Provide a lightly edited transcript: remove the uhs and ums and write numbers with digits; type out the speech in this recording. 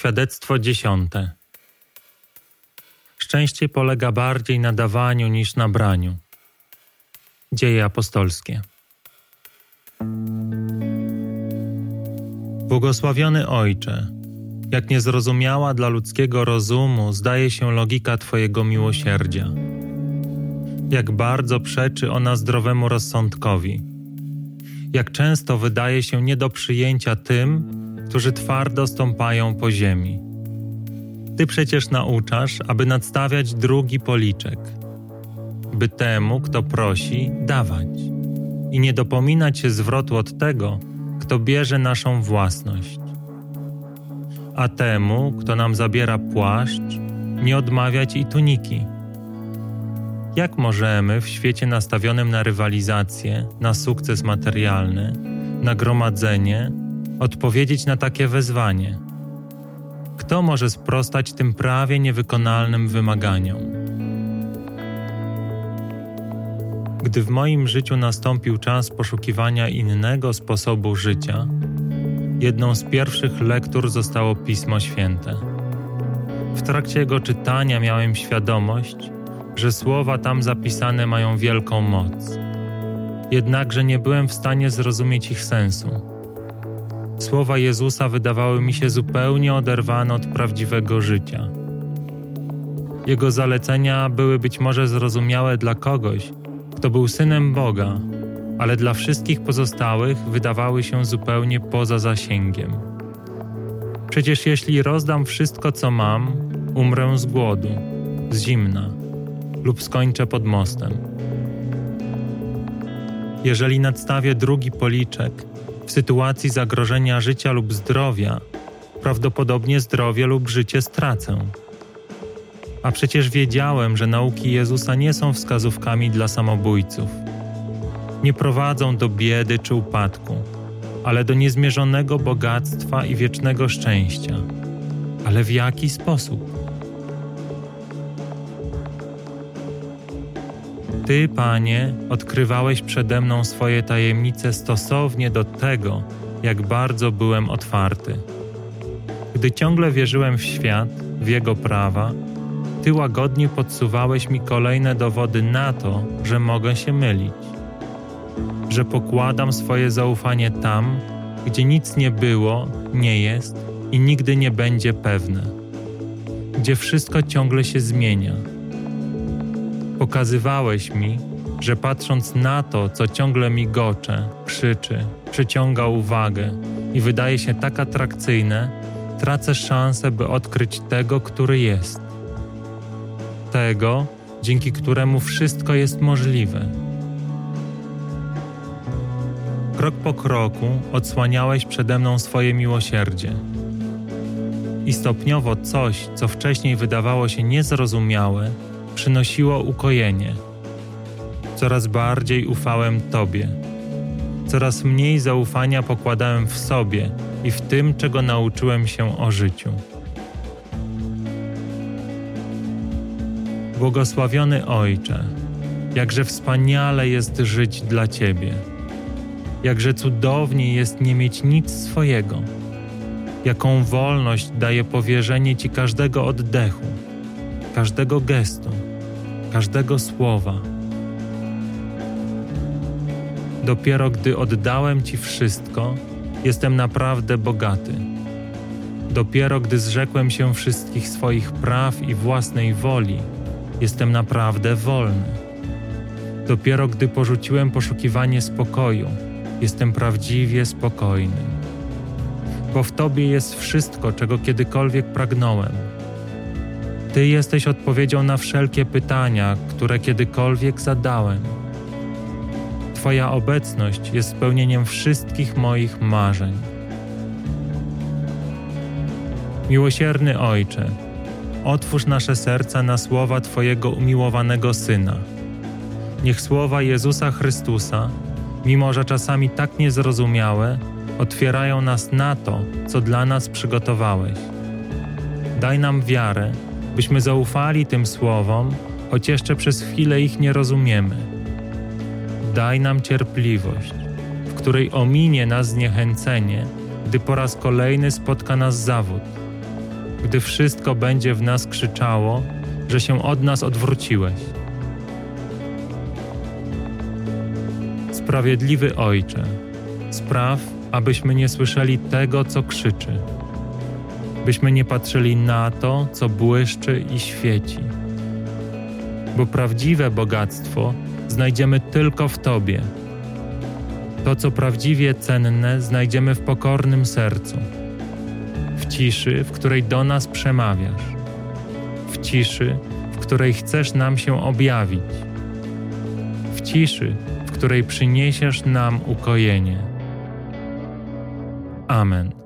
Świadectwo dziesiąte. Szczęście polega bardziej na dawaniu niż na braniu. Dzieje apostolskie. Błogosławiony Ojcze, jak niezrozumiała dla ludzkiego rozumu zdaje się logika Twojego miłosierdzia. Jak bardzo przeczy ona zdrowemu rozsądkowi. Jak często wydaje się nie do przyjęcia tym, którzy twardo stąpają po ziemi. Ty przecież nauczasz, aby nadstawiać drugi policzek, by temu, kto prosi, dawać i nie dopominać się zwrotu od tego, kto bierze naszą własność. A temu, kto nam zabiera płaszcz, nie odmawiać i tuniki. Jak możemy w świecie nastawionym na rywalizację, na sukces materialny, na gromadzenie, odpowiedzieć na takie wezwanie? Kto może sprostać tym prawie niewykonalnym wymaganiom? Gdy w moim życiu nastąpił czas poszukiwania innego sposobu życia, jedną z pierwszych lektur zostało Pismo Święte. W trakcie jego czytania miałem świadomość, że słowa tam zapisane mają wielką moc. Jednakże nie byłem w stanie zrozumieć ich sensu. Słowa Jezusa wydawały mi się zupełnie oderwane od prawdziwego życia. Jego zalecenia były być może zrozumiałe dla kogoś, kto był Synem Boga, ale dla wszystkich pozostałych wydawały się zupełnie poza zasięgiem. Przecież jeśli rozdam wszystko, co mam, umrę z głodu, z zimna lub skończę pod mostem. Jeżeli nadstawię drugi policzek, w sytuacji zagrożenia życia lub zdrowia, prawdopodobnie zdrowie lub życie stracę. A przecież wiedziałem, że nauki Jezusa nie są wskazówkami dla samobójców. Nie prowadzą do biedy czy upadku, ale do niezmierzonego bogactwa i wiecznego szczęścia. Ale w jaki sposób? Ty, Panie, odkrywałeś przede mną swoje tajemnice stosownie do tego, jak bardzo byłem otwarty. Gdy ciągle wierzyłem w świat, w jego prawa, Ty łagodnie podsuwałeś mi kolejne dowody na to, że mogę się mylić, że pokładam swoje zaufanie tam, gdzie nic nie było, nie jest i nigdy nie będzie pewne, gdzie wszystko ciągle się zmienia. Pokazywałeś mi, że patrząc na to, co ciągle migocze, krzyczy, przyciąga uwagę i wydaje się tak atrakcyjne, tracę szansę, by odkryć tego, który jest. Tego, dzięki któremu wszystko jest możliwe. Krok po kroku odsłaniałeś przede mną swoje miłosierdzie. I stopniowo coś, co wcześniej wydawało się niezrozumiałe, przynosiło ukojenie. Coraz bardziej ufałem Tobie. Coraz mniej zaufania pokładałem w sobie i w tym, czego nauczyłem się o życiu. Błogosławiony Ojcze, jakże wspaniale jest żyć dla Ciebie. Jakże cudownie jest nie mieć nic swojego. Jaką wolność daje powierzenie Ci każdego oddechu, każdego gestu, każdego słowa. Dopiero gdy oddałem Ci wszystko, jestem naprawdę bogaty. Dopiero gdy zrzekłem się wszystkich swoich praw i własnej woli, jestem naprawdę wolny. Dopiero gdy porzuciłem poszukiwanie spokoju, jestem prawdziwie spokojny. Bo w Tobie jest wszystko, czego kiedykolwiek pragnąłem. Ty jesteś odpowiedzią na wszelkie pytania, które kiedykolwiek zadałem. Twoja obecność jest spełnieniem wszystkich moich marzeń. Miłosierny Ojcze, otwórz nasze serca na słowa Twojego umiłowanego Syna. Niech słowa Jezusa Chrystusa, mimo że czasami tak niezrozumiałe, otwierają nas na to, co dla nas przygotowałeś. Daj nam wiarę, byśmy zaufali tym słowom, choć jeszcze przez chwilę ich nie rozumiemy. Daj nam cierpliwość, w której ominie nas zniechęcenie, gdy po raz kolejny spotka nas zawód, gdy wszystko będzie w nas krzyczało, że się od nas odwróciłeś. Sprawiedliwy Ojcze, spraw, abyśmy nie słyszeli tego, co krzyczy, byśmy nie patrzyli na to, co błyszczy i świeci. Bo prawdziwe bogactwo znajdziemy tylko w Tobie. To, co prawdziwie cenne, znajdziemy w pokornym sercu, w ciszy, w której do nas przemawiasz, w ciszy, w której chcesz nam się objawić, w ciszy, w której przyniesiesz nam ukojenie. Amen.